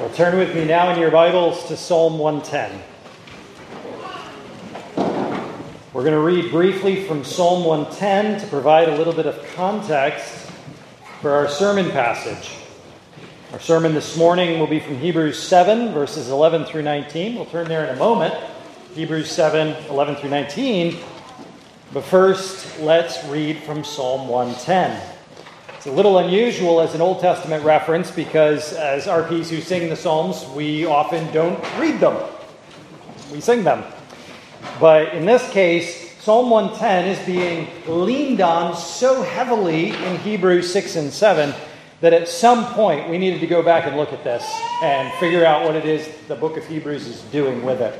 Well, turn with me now in your Bibles to Psalm 110. We're going to read briefly from Psalm 110 to provide a little bit of context for our sermon passage. Our sermon this morning will be from Hebrews 7, verses 11 through 19. We'll turn there in a moment. Hebrews 7, 11 through 19. But first, let's read from Psalm 110. It's a little unusual as an Old Testament reference because as RPs who sing the Psalms, we often don't read them. We sing them. But in this case, Psalm 110 is being leaned on so heavily in Hebrews 6 and 7 that at some point we needed to go back and look at this and figure out what it is the book of Hebrews is doing with it.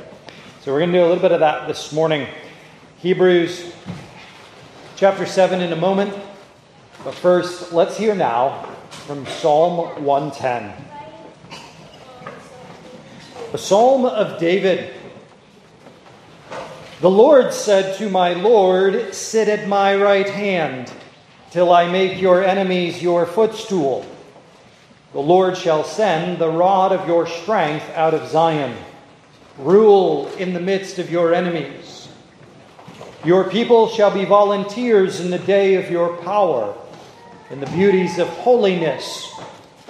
So we're going to do a little bit of that this morning. Hebrews chapter 7 in a moment. But first, let's hear now from Psalm 110. The Psalm of David. The Lord said to my Lord, sit at my right hand, till I make your enemies your footstool. The Lord shall send the rod of your strength out of Zion. Rule in the midst of your enemies. Your people shall be volunteers in the day of your power. In the beauties of holiness,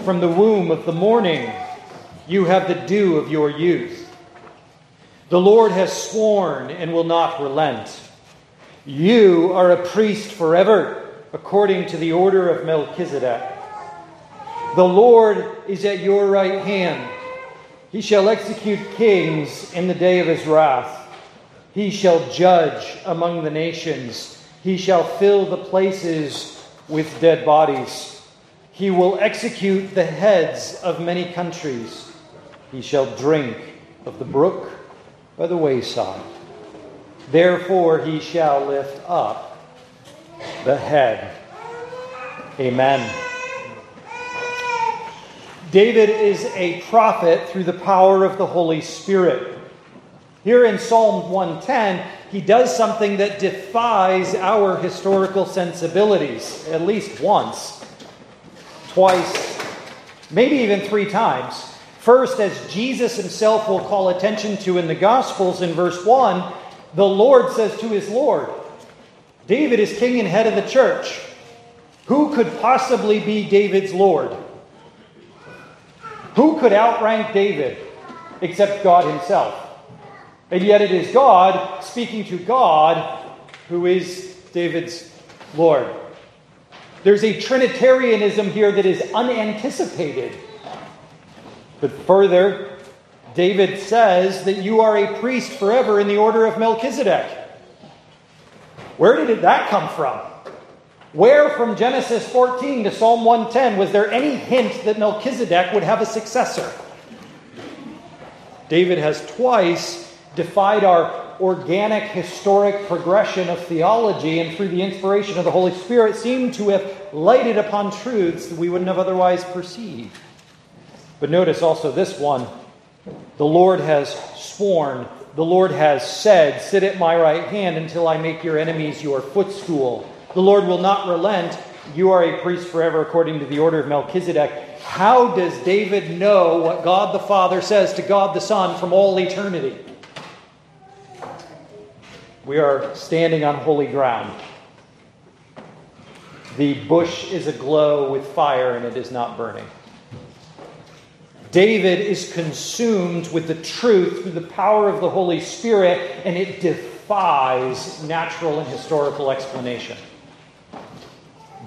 from the womb of the morning, you have the dew of your youth. The Lord has sworn and will not relent. You are a priest forever, according to the order of Melchizedek. The Lord is at your right hand. He shall execute kings in the day of his wrath. He shall judge among the nations. He shall fill the places with dead bodies. He will execute the heads of many countries. He shall drink of the brook by the wayside. Therefore he shall lift up the head. Amen. David is a prophet through the power of the Holy Spirit. Here in Psalm 110, he does something that defies our historical sensibilities, at least once, twice, maybe even three times. First, as Jesus himself will call attention to in the Gospels in verse 1, the Lord says to his Lord, David is king and head of the church. Who could possibly be David's Lord? Who could outrank David except God himself? And yet it is God speaking to God who is David's Lord. There's a Trinitarianism here that is unanticipated. But further, David says that you are a priest forever in the order of Melchizedek. Where did that come from? Where from Genesis 14 to Psalm 110 was there any hint that Melchizedek would have a successor? David has twice defied our organic historic progression of theology and through the inspiration of the Holy Spirit seemed to have lighted upon truths that we wouldn't have otherwise perceived. But notice also this one, the Lord has sworn, the Lord has said, sit at my right hand until I make your enemies your footstool. The Lord will not relent. You are a priest forever according to the order of Melchizedek. How does David know what God the Father says to God the Son from all eternity? We are standing on holy ground. The bush is aglow with fire and it is not burning. David is consumed with the truth through the power of the Holy Spirit, and it defies natural and historical explanation.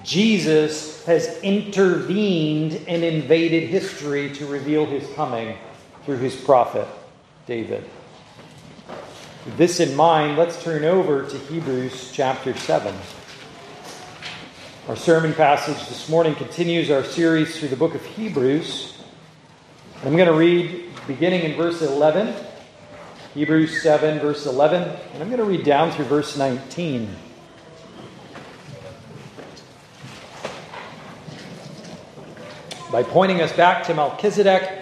Jesus has intervened and invaded history to reveal his coming through his prophet, David. With this in mind, let's turn over to Hebrews chapter 7. Our sermon passage this morning continues our series through the book of Hebrews. I'm going to read beginning in verse 11, Hebrews 7, verse 11, and I'm going to read down through verse 19. By pointing us back to Melchizedek,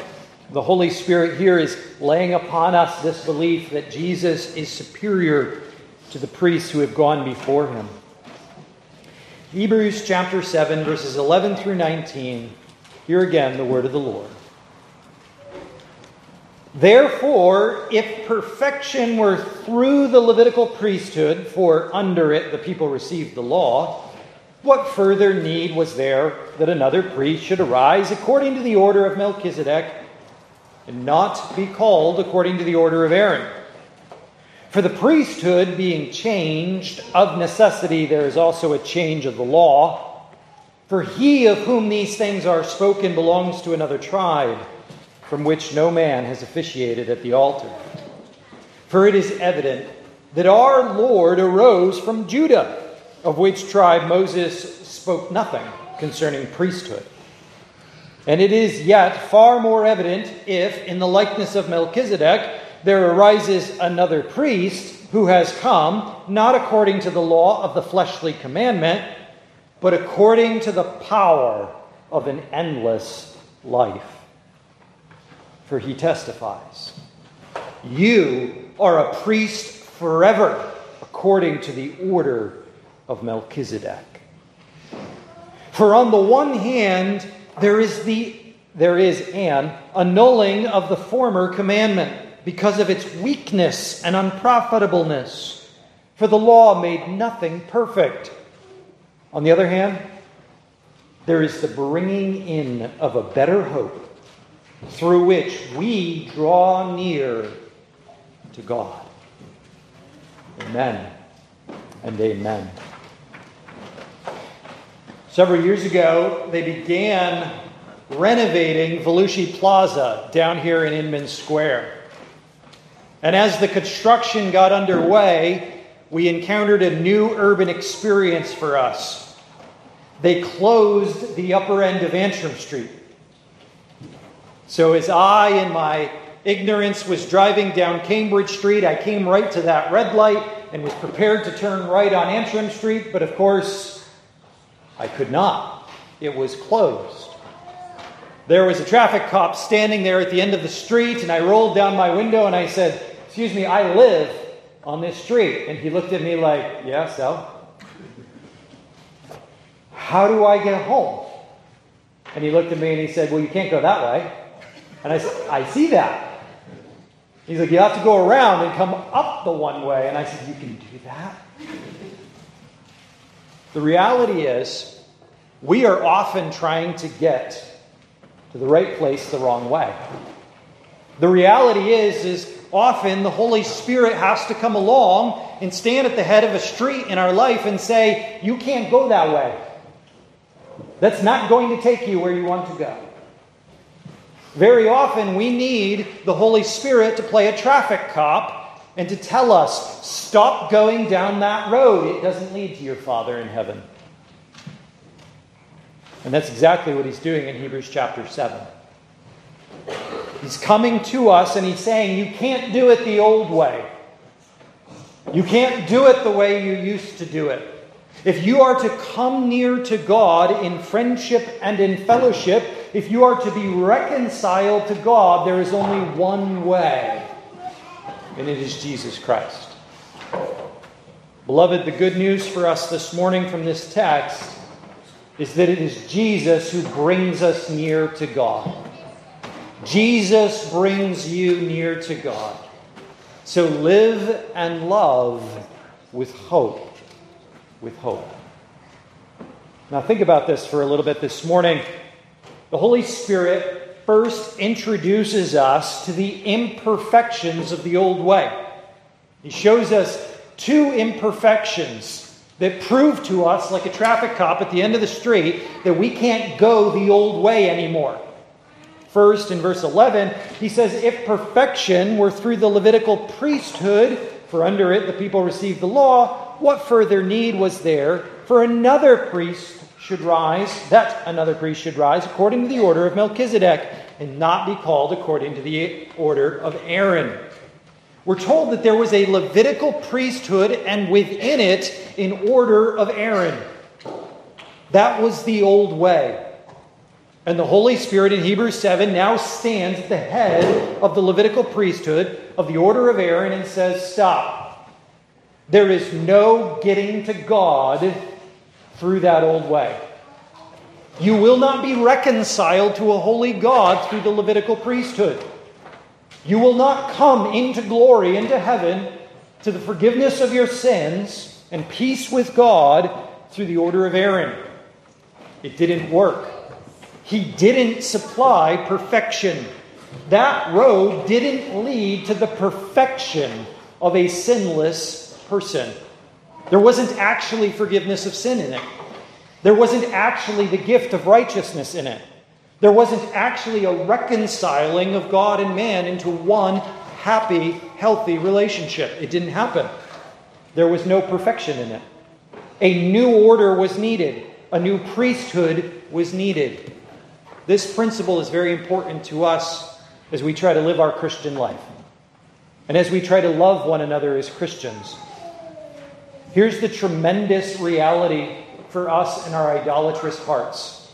the Holy Spirit here is laying upon us this belief that Jesus is superior to the priests who have gone before him. Hebrews chapter 7, verses 11 through 19. Here again, the word of the Lord. Therefore, if perfection were through the Levitical priesthood, for under it the people received the law, what further need was there that another priest should arise according to the order of Melchizedek and not be called according to the order of Aaron? For the priesthood being changed, of necessity there is also a change of the law. For he of whom these things are spoken belongs to another tribe, from which no man has officiated at the altar. For it is evident that our Lord arose from Judah, of which tribe Moses spoke nothing concerning priesthood. And it is yet far more evident if, in the likeness of Melchizedek, there arises another priest who has come, not according to the law of the fleshly commandment, but according to the power of an endless life. For he testifies, "You are a priest forever, according to the order of Melchizedek." For on the one hand, there is an annulling of the former commandment because of its weakness and unprofitableness, for the law made nothing perfect. On the other hand, there is the bringing in of a better hope, through which we draw near to God. Amen and amen. Several years ago, they began renovating Volusia Plaza down here in Inman Square. And as the construction got underway, we encountered a new urban experience for us. They closed the upper end of Antrim Street. So as I, in my ignorance, was driving down Cambridge Street, I came right to that red light and was prepared to turn right on Antrim Street, but of course, I could not. It was closed. There was a traffic cop standing there at the end of the street, and I rolled down my window and I said, "Excuse me, I live on this street." And he looked at me like, "Yeah, so? How do I get home?" And he looked at me and he said, "Well, you can't go that way." And I said, "I see that." He's like, "You have to go around and come up the one way." And I said, "You can do that?" The reality is, we are often trying to get to the right place the wrong way. The reality is often the Holy Spirit has to come along and stand at the head of a street in our life and say, "You can't go that way. That's not going to take you where you want to go." Very often we need the Holy Spirit to play a traffic cop and to tell us, "Stop going down that road. It doesn't lead to your Father in heaven." And that's exactly what he's doing in Hebrews chapter 7. He's coming to us and he's saying, "You can't do it the old way. You can't do it the way you used to do it. If you are to come near to God in friendship and in fellowship, if you are to be reconciled to God, there is only one way, and it is Jesus Christ." Beloved, the good news for us this morning from this text is that it is Jesus who brings us near to God. Jesus brings you near to God. So live and love with hope. With hope. Now think about this for a little bit this morning. The Holy Spirit first introduces us to the imperfections of the old way. He shows us two imperfections that prove to us, like a traffic cop at the end of the street, that we can't go the old way anymore. First, in verse 11, he says, "If perfection were through the Levitical priesthood, for under it the people received the law, what further need was there for another priest that another priest should rise according to the order of Melchizedek and not be called according to the order of Aaron?" We're told that there was a Levitical priesthood and within it an order of Aaron. That was the old way. And the Holy Spirit in Hebrews 7 now stands at the head of the Levitical priesthood, of the order of Aaron, and says, "Stop. There is no getting to God through that old way. You will not be reconciled to a holy God through the Levitical priesthood. You will not come into glory, into heaven, to the forgiveness of your sins and peace with God through the order of Aaron. It didn't work. He didn't supply perfection. That road didn't lead to the perfection of a sinless person. There wasn't actually forgiveness of sin in it. There wasn't actually the gift of righteousness in it. There wasn't actually a reconciling of God and man into one happy, healthy relationship. It didn't happen. There was no perfection in it. A new order was needed. A new priesthood was needed. This principle is very important to us as we try to live our Christian life, and as we try to love one another as Christians. Here's the tremendous reality for us in our idolatrous hearts.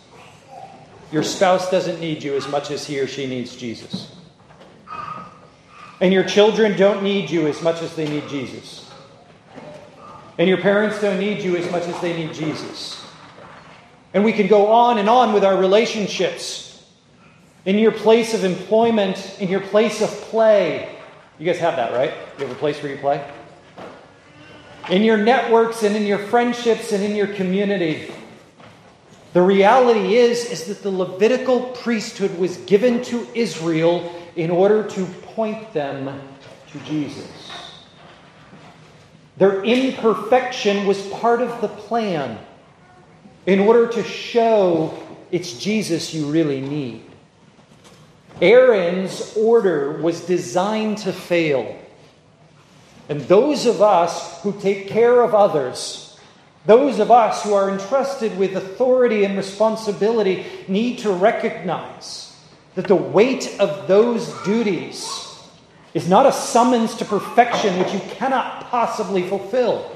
Your spouse doesn't need you as much as he or she needs Jesus. And your children don't need you as much as they need Jesus. And your parents don't need you as much as they need Jesus. And we can go on and on with our relationships. In your place of employment, in your place of play. You guys have that, right? You have a place where you play? In your networks and in your friendships and in your community. The reality is that the Levitical priesthood was given to Israel in order to point them to Jesus. Their imperfection was part of the plan in order to show it's Jesus you really need. Aaron's order was designed to fail. And those of us who take care of others, those of us who are entrusted with authority and responsibility, need to recognize that the weight of those duties is not a summons to perfection which you cannot possibly fulfill.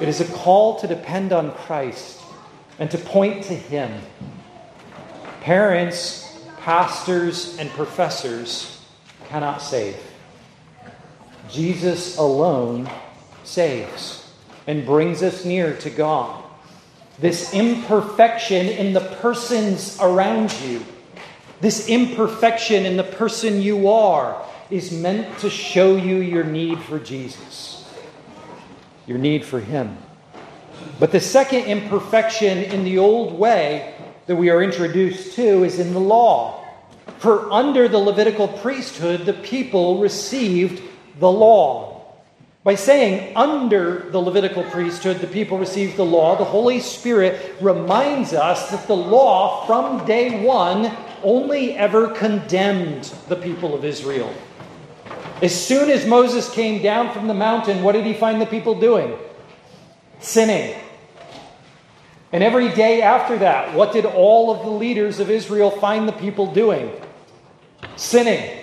It is a call to depend on Christ and to point to Him. Parents, pastors, and professors cannot save. Jesus alone saves and brings us near to God. This imperfection in the persons around you, this imperfection in the person you are, is meant to show you your need for Jesus, your need for Him. But the second imperfection in the old way that we are introduced to is in the law. For under the Levitical priesthood, the people received the law. By saying under the Levitical priesthood, the people received the law, the Holy Spirit reminds us that the law from day one only ever condemned the people of Israel. As soon as Moses came down from the mountain, what did he find the people doing? Sinning. And every day after that, what did all of the leaders of Israel find the people doing? Sinning.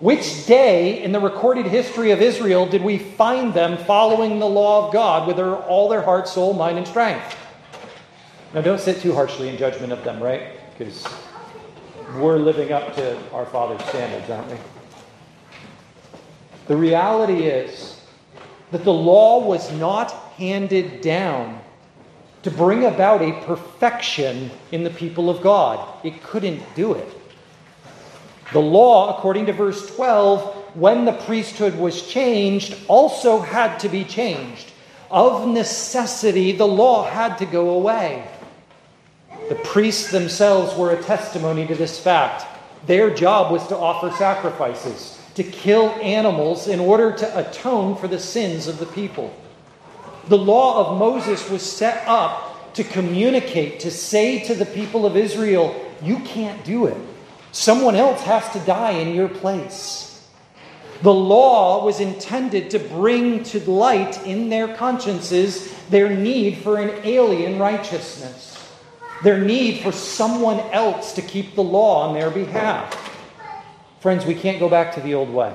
Which day in the recorded history of Israel did we find them following the law of God with all their heart, soul, mind, and strength? Now, don't sit too harshly in judgment of them, right? Because we're living up to our Father's standards, aren't we? The reality is that the law was not handed down to bring about a perfection in the people of God. It couldn't do it. The law, according to verse 12, when the priesthood was changed, also had to be changed. Of necessity, the law had to go away. The priests themselves were a testimony to this fact. Their job was to offer sacrifices, to kill animals in order to atone for the sins of the people. The law of Moses was set up to communicate, to say to the people of Israel, you can't do it. Someone else has to die in your place. The law was intended to bring to light in their consciences their need for an alien righteousness, their need for someone else to keep the law on their behalf. Friends, we can't go back to the old way.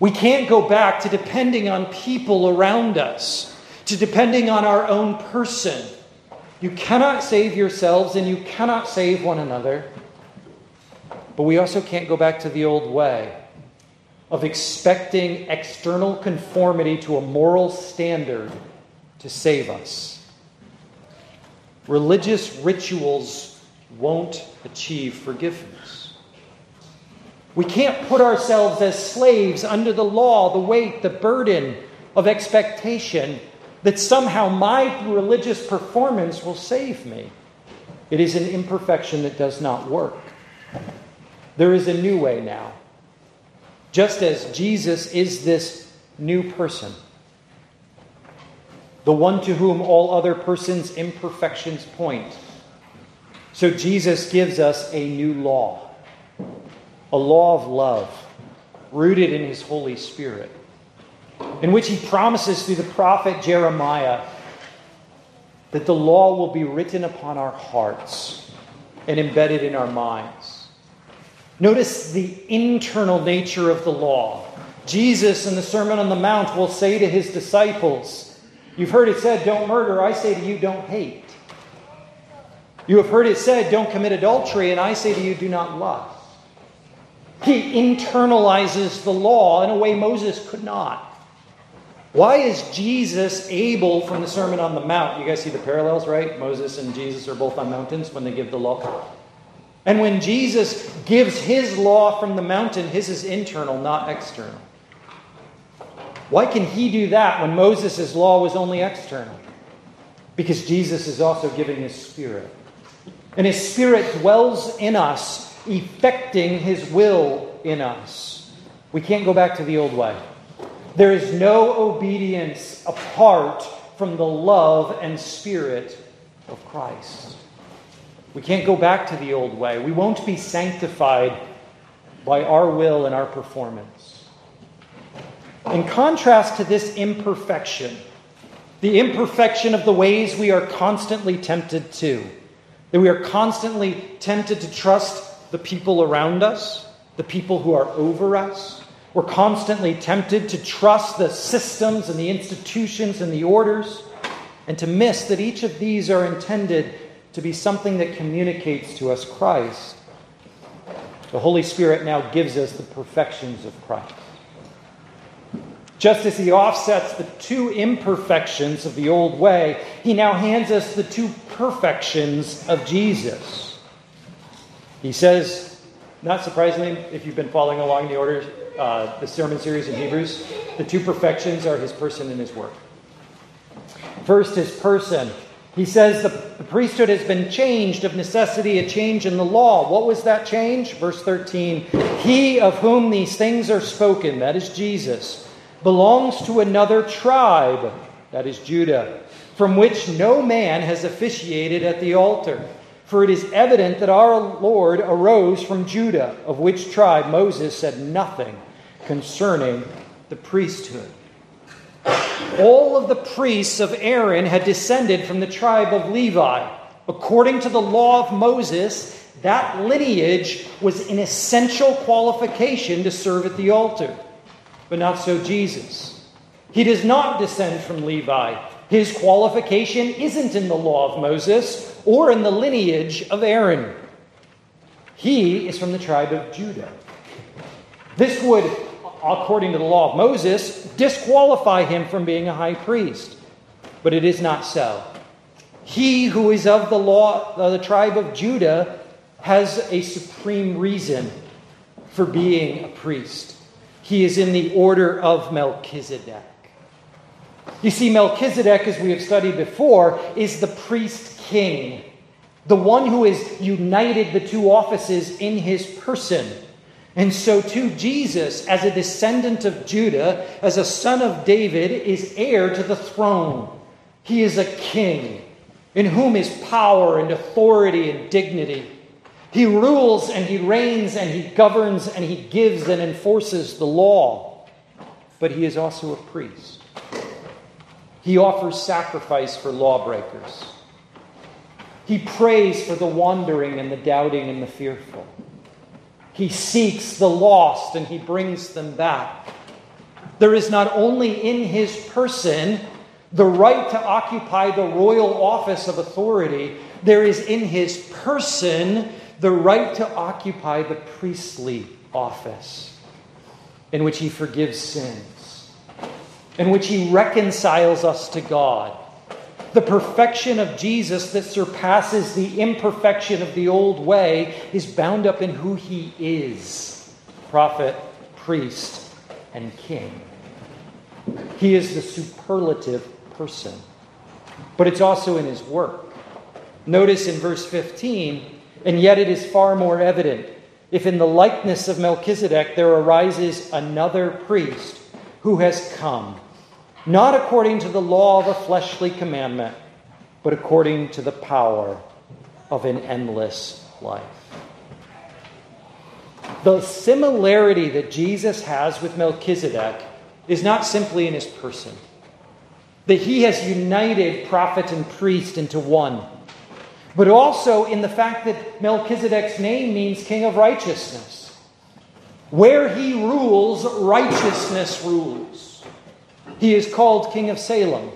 We can't go back to depending on people around us, to depending on our own person. You cannot save yourselves and you cannot save one another. But we also can't go back to the old way of expecting external conformity to a moral standard to save us. Religious rituals won't achieve forgiveness. We can't put ourselves as slaves under the law, the weight, the burden of expectation that somehow my religious performance will save me. It is an imperfection that does not work. There is a new way now. Just as Jesus is this new person, the one to whom all other persons' imperfections point. So Jesus gives us a new law, a law of love, rooted in his Holy Spirit, in which he promises through the prophet Jeremiah that the law will be written upon our hearts and embedded in our minds. Notice the internal nature of the law. Jesus in the Sermon on the Mount will say to his disciples, "You've heard it said, don't murder. I say to you, don't hate. You have heard it said, don't commit adultery. And I say to you, do not lust." He internalizes the law in a way Moses could not. Why is Jesus able, from the Sermon on the Mount, you guys see the parallels, right? Moses and Jesus are both on mountains when they give the law. And when Jesus gives his law from the mountain, his is internal, not external. Why can he do that when Moses' law was only external? Because Jesus is also giving his Spirit. And his Spirit dwells in us, effecting his will in us. We can't go back to the old way. There is no obedience apart from the love and Spirit of Christ. We can't go back to the old way. We won't be sanctified by our will and our performance. In contrast to this imperfection, the imperfection of the ways we are constantly tempted to, that we are constantly tempted to trust the people around us, the people who are over us. We're constantly tempted to trust the systems and the institutions and the orders, and to miss that each of these are intended to be something that communicates to us Christ. The Holy Spirit now gives us the perfections of Christ. Just as he offsets the two imperfections of the old way, he now hands us the two perfections of Jesus. He says, not surprisingly, if you've been following along the orders, the sermon series in Hebrews, the two perfections are his person and his work. First, his person. He says the priesthood has been changed, of necessity a change in the law. What was that change? Verse 13, he of whom these things are spoken, that is Jesus, belongs to another tribe, that is Judah, from which no man has officiated at the altar. For it is evident that our Lord arose from Judah, of which tribe Moses said nothing concerning the priesthood. All of the priests of Aaron had descended from the tribe of Levi. According to the law of Moses, that lineage was an essential qualification to serve at the altar. But not so Jesus. He does not descend from Levi. His qualification isn't in the law of Moses or in the lineage of Aaron. He is from the tribe of Judah. This would, according to the law of Moses, disqualify him from being a high priest. But it is not so. He who is of the law, of the tribe of Judah, has a supreme reason for being a priest. He is in the order of Melchizedek. You see, Melchizedek, as we have studied before, is the priest king, the one who has united the two offices in his person. And so too Jesus, as a descendant of Judah, as a son of David, is heir to the throne. He is a king in whom is power and authority and dignity. He rules and he reigns and he governs and he gives and enforces the law. But he is also a priest. He offers sacrifice for lawbreakers. He prays for the wandering and the doubting and the fearful. He seeks the lost and he brings them back. There is not only in his person the right to occupy the royal office of authority, there is in his person the right to occupy the priestly office in which he forgives sins, in which he reconciles us to God. The perfection of Jesus that surpasses the imperfection of the old way is bound up in who he is. prophet, priest, and king. He is the superlative person. But it's also in his work. Notice in verse 15, and yet it is far more evident, if in the likeness of Melchizedek there arises another priest who has come, not according to the law of a fleshly commandment, but according to the power of an endless life. The similarity that Jesus has with Melchizedek is not simply in his person. That he has united prophet and priest into one. But also in the fact that Melchizedek's name means king of righteousness. Where he rules, righteousness rules. He is called king of Salem.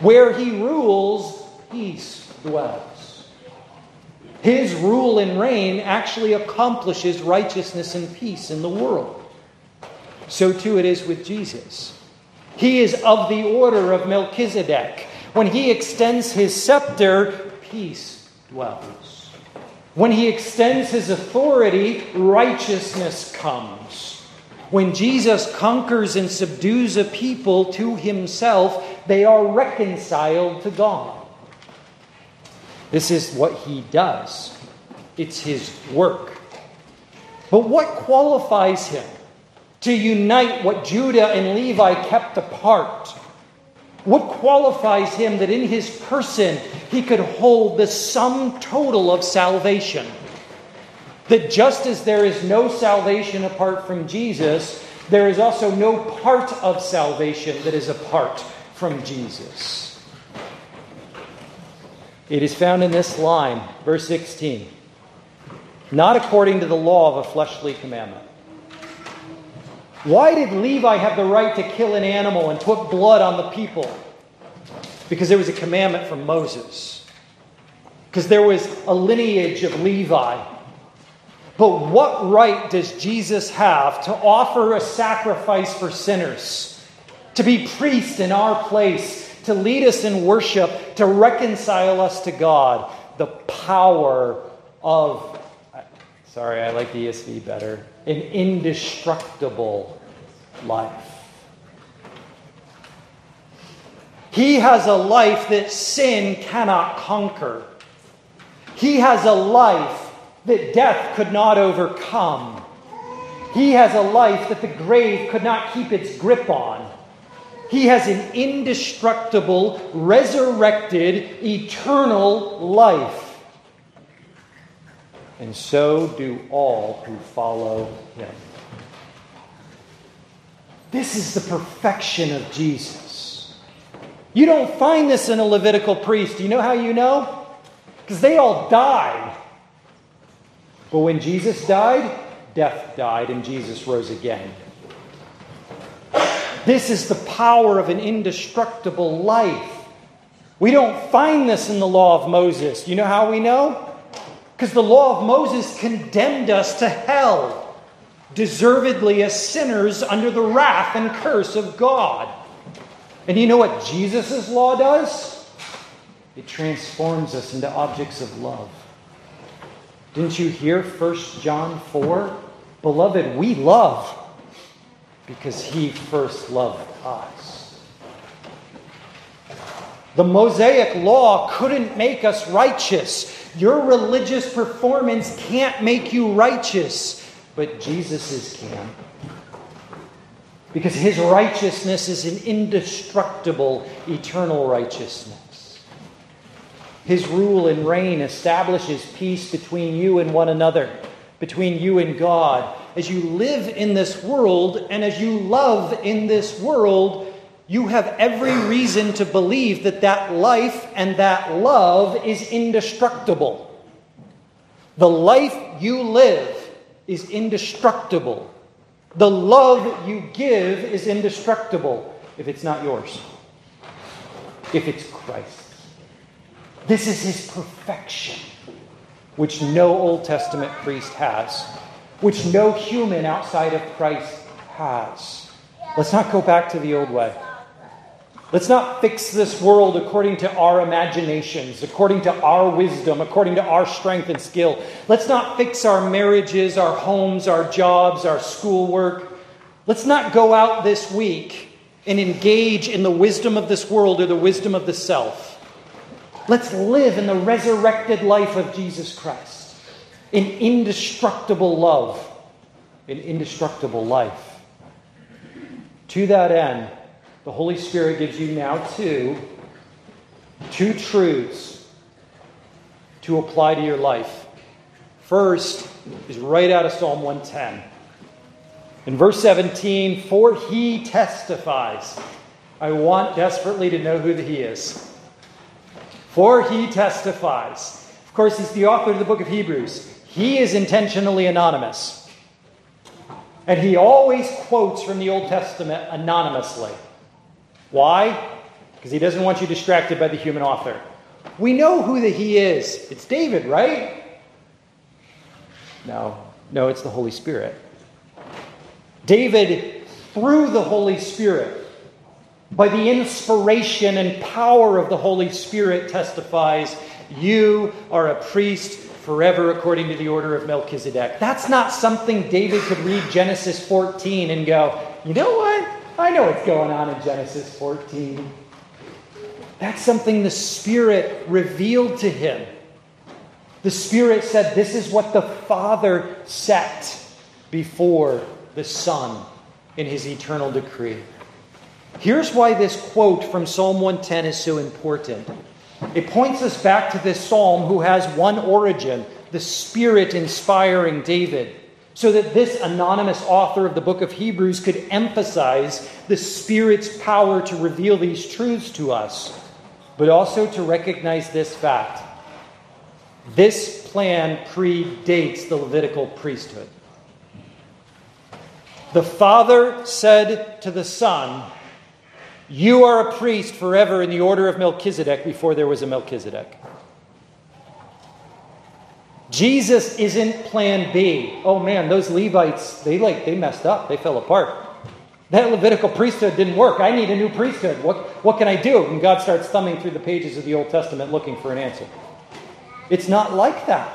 Where he rules, peace dwells. His rule and reign actually accomplishes righteousness and peace in the world. So too it is with Jesus. He is of the order of Melchizedek. When he extends his scepter, peace dwells. When he extends his authority, righteousness comes. When Jesus conquers and subdues a people to himself, they are reconciled to God. This is what he does. It's his work. But what qualifies him to unite what Judah and Levi kept apart? What qualifies him that in his person he could hold the sum total of salvation? That just as there is no salvation apart from Jesus, there is also no part of salvation that is apart from Jesus. It is found in this line, verse 16. Not according to the law of a fleshly commandment. Why did Levi have the right to kill an animal and put blood on the people? Because there was a commandment from Moses. Because there was a lineage of Levi. But what right does Jesus have to offer a sacrifice for sinners? To be priest in our place? To lead us in worship? To reconcile us to God? The power of... Sorry, I like the ESV better. An indestructible life. He has a life that sin cannot conquer. He has a life that death could not overcome. He has a life that the grave could not keep its grip on. He has an indestructible, resurrected, eternal life. And so do all who follow him. This is the perfection of Jesus. You don't find this in a Levitical priest. Do you know how you know? Because they all died. But when Jesus died, death died and Jesus rose again. This is the power of an indestructible life. We don't find this in the law of Moses. You know how we know? Because the law of Moses condemned us to hell, deservedly as sinners under the wrath and curse of God. And you know what Jesus' law does? It transforms us into objects of love. Didn't you hear 1 John 4? Beloved, we love because he first loved us. The Mosaic law couldn't make us righteous. Your religious performance can't make you righteous, but Jesus's can. Because his righteousness is an indestructible, eternal righteousness. His rule and reign establishes peace between you and one another, between you and God. As you live in this world and as you love in this world, you have every reason to believe that that life and that love is indestructible. The life you live is indestructible. The love you give is indestructible if it's not yours, if it's Christ's. This is his perfection, which no Old Testament priest has, which no human outside of Christ has. Let's not go back to the old way. Let's not fix this world according to our imaginations, according to our wisdom, according to our strength and skill. Let's not fix our marriages, our homes, our jobs, our schoolwork. Let's not go out this week and engage in the wisdom of this world or the wisdom of the self. Let's live in the resurrected life of Jesus Christ, in indestructible love, in indestructible life. To that end, the Holy Spirit gives you now two truths to apply to your life. First is right out of Psalm 110. In verse 17, for he testifies. I want desperately to know who he is. For he testifies. Of course, he's the author of the book of Hebrews. He is intentionally anonymous. And he always quotes from the Old Testament anonymously. Why? Because he doesn't want you distracted by the human author. We know who the he is. It's David, right? No, it's the Holy Spirit. David, through the Holy Spirit, by the inspiration and power of the Holy Spirit, testifies, you are a priest forever according to the order of Melchizedek. That's not something David could read Genesis 14 and go, you know what? I know what's going on in Genesis 14. That's something the Spirit revealed to him. The Spirit said, this is what the Father set before the Son in his eternal decree. Here's why this quote from Psalm 110 is so important. It points us back to this psalm who has one origin, the Spirit inspiring David, so that this anonymous author of the book of Hebrews could emphasize the Spirit's power to reveal these truths to us, but also to recognize this fact. This plan predates the Levitical priesthood. The Father said to the Son, you are a priest forever in the order of Melchizedek, before there was a Melchizedek. Jesus isn't plan B. Oh man, those Levites, they messed up. They fell apart. That Levitical priesthood didn't work. I need a new priesthood. What can I do? And God starts thumbing through the pages of the Old Testament looking for an answer. It's not like that.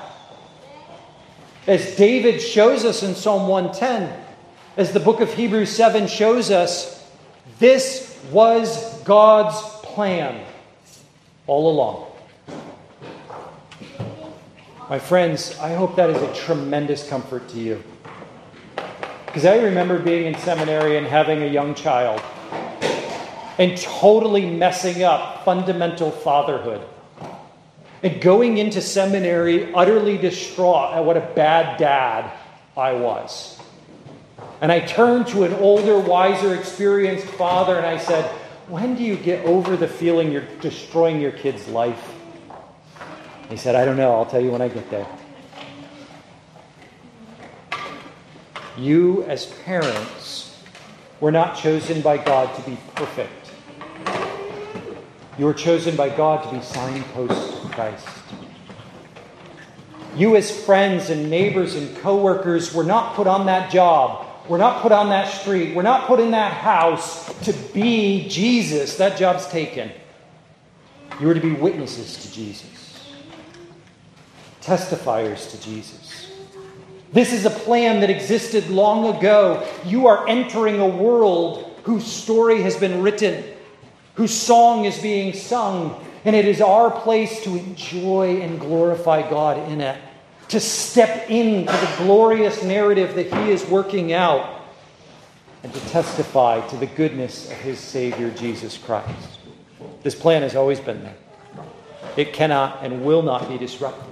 As David shows us in Psalm 110, as the book of Hebrews 7 shows us, this was God's plan all along. My friends, I hope that is a tremendous comfort to you. Because I remember being in seminary and having a young child and totally messing up fundamental fatherhood and going into seminary utterly distraught at what a bad dad I was. And I turned to an older, wiser, experienced father and I said, when do you get over the feeling you're destroying your kid's life? He said, I don't know. I'll tell you when I get there. You, as parents, were not chosen by God to be perfect. You were chosen by God to be signposts to Christ. You, as friends and neighbors and coworkers, were not put on that job. We're not put on that street. We're not put in that house to be Jesus. That job's taken. You were to be witnesses to Jesus. Testifiers to Jesus. This is a plan that existed long ago. You are entering a world whose story has been written, whose song is being sung, and it is our place to enjoy and glorify God in it, to step into the glorious narrative that He is working out, and to testify to the goodness of His Savior, Jesus Christ. This plan has always been there. It cannot and will not be disrupted.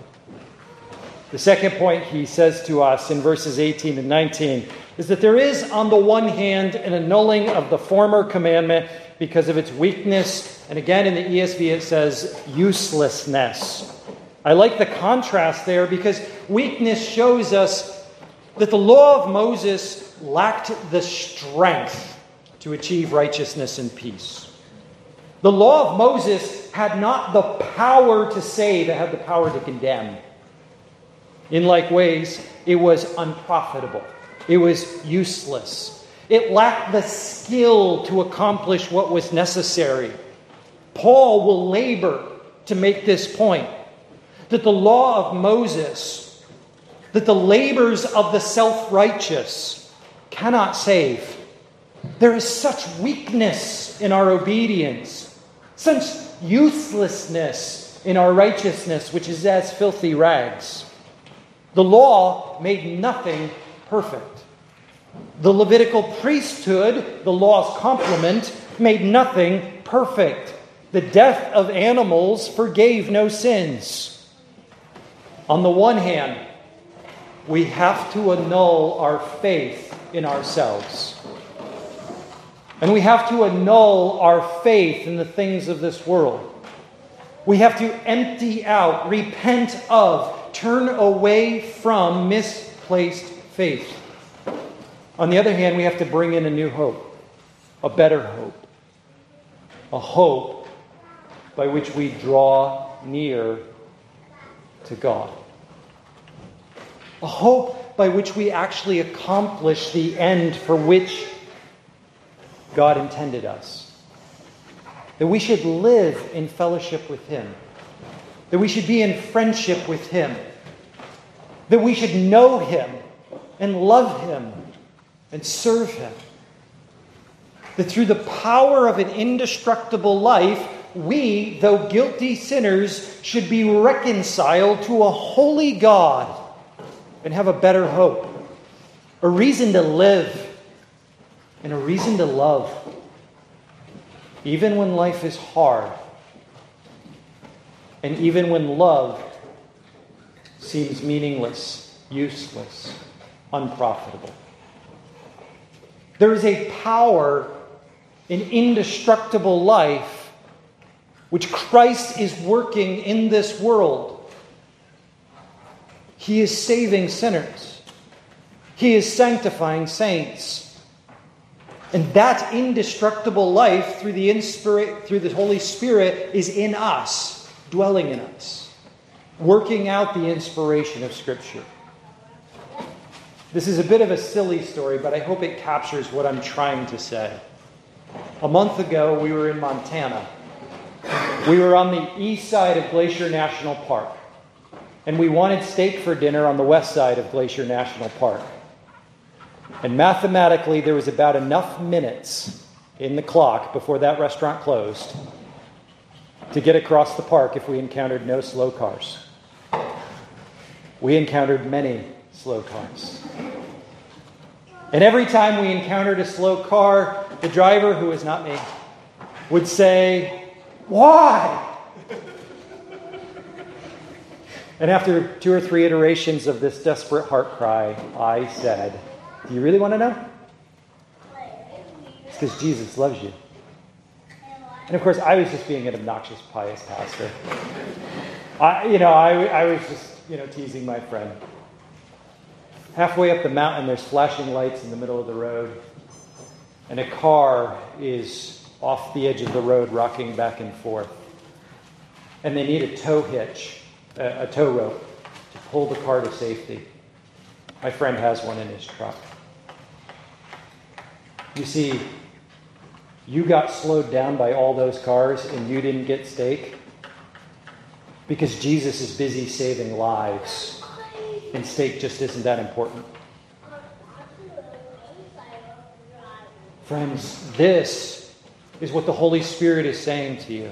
The second point he says to us in verses 18 and 19 is that there is, on the one hand, an annulling of the former commandment because of its weakness. And again, in the ESV, it says uselessness. I like the contrast there because weakness shows us that the law of Moses lacked the strength to achieve righteousness and peace. The law of Moses had not the power to save, it had the power to condemn. In like ways, it was unprofitable. It was useless. It lacked the skill to accomplish what was necessary. Paul will labor to make this point, that the law of Moses, that the labors of the self-righteous cannot save. There is such weakness in our obedience, such uselessness in our righteousness, which is as filthy rags. The law made nothing perfect. The Levitical priesthood, the law's complement, made nothing perfect. The death of animals forgave no sins. On the one hand, we have to annul our faith in ourselves. And we have to annul our faith in the things of this world. We have to empty out, repent of, turn away from misplaced faith. On the other hand, we have to bring in a new hope, a better hope, a hope by which we draw near to God, a hope by which we actually accomplish the end for which God intended us, that we should live in fellowship with Him, that we should be in friendship with Him, that we should know Him and love Him and serve Him, that through the power of an indestructible life, we, though guilty sinners, should be reconciled to a holy God and have a better hope, a reason to live, and a reason to love, even when life is hard, and even when love seems meaningless, useless, unprofitable. There is a power in indestructible life which Christ is working in this world. He is saving sinners. He is sanctifying saints. And that indestructible life through the Holy Spirit is in us, dwelling in us, working out the inspiration of Scripture. This is a bit of a silly story, but I hope it captures what I'm trying to say. A month ago, we were in Montana. We were on the east side of Glacier National Park, and we wanted steak for dinner on the west side of Glacier National Park. And mathematically, there was about enough minutes in the clock before that restaurant closed to get across the park if we encountered no slow cars. We encountered many slow cars. And every time we encountered a slow car, the driver, who was not me, would say, "Why?" And after 2 or 3 iterations of this desperate heart cry, I said, "Do you really want to know? It's because Jesus loves you." And of course, I was just being an obnoxious, pious pastor. I was just, teasing my friend. Halfway up the mountain, there's flashing lights in the middle of the road, and a car is off the edge of the road, rocking back and forth. And they need a tow hitch, a tow rope, to pull the car to safety. My friend has one in his truck. You see, you got slowed down by all those cars and you didn't get steak because Jesus is busy saving lives and steak just isn't that important. Friends, this is what the Holy Spirit is saying to you.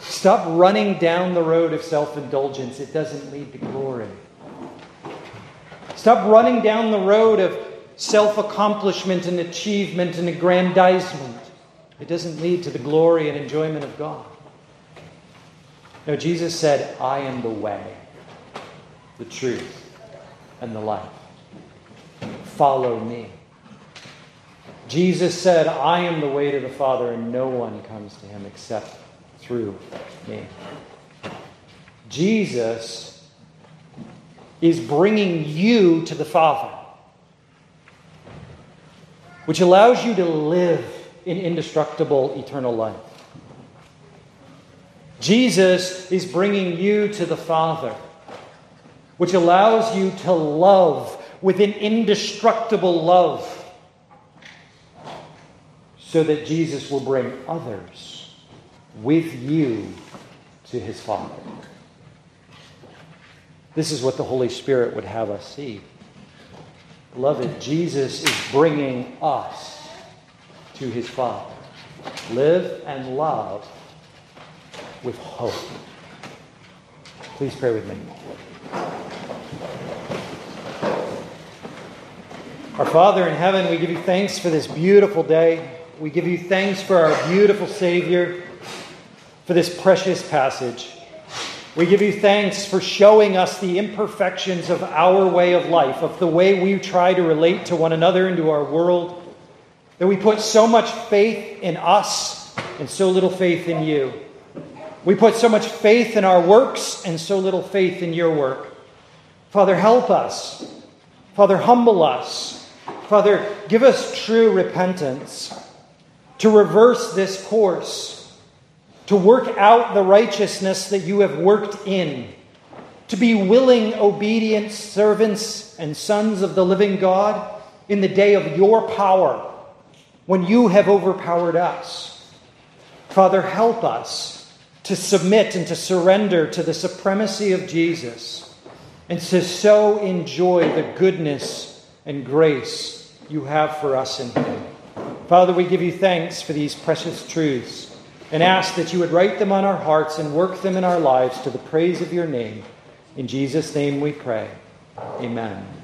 Stop running down the road of self-indulgence. It doesn't lead to glory. Stop running down the road of self-accomplishment and achievement and aggrandizement. It doesn't lead to the glory and enjoyment of God. No, Jesus said, "I am the way, the truth, and the life. Follow me." Jesus said, "I am the way to the Father, and no one comes to him except through me." Jesus is bringing you to the Father, which allows you to live in indestructible eternal life. Jesus is bringing you to the Father, which allows you to love with an indestructible love so that Jesus will bring others with you to his Father. This is what the Holy Spirit would have us see. Beloved, Jesus is bringing us to his Father. Live and love with hope. Please pray with me. Our Father in heaven, we give you thanks for this beautiful day. We give you thanks for our beautiful Savior, for this precious passage. We give you thanks for showing us the imperfections of our way of life, of the way we try to relate to one another and to our world, that we put so much faith in us and so little faith in you. We put so much faith in our works and so little faith in your work. Father, help us. Father, humble us. Father, give us true repentance to reverse this course, to work out the righteousness that you have worked in, to be willing, obedient servants and sons of the living God in the day of your power when you have overpowered us. Father, help us to submit and to surrender to the supremacy of Jesus and to so enjoy the goodness and grace you have for us in him. Father, we give you thanks for these precious truths and ask that you would write them on our hearts and work them in our lives to the praise of your name. In Jesus' name we pray. Amen.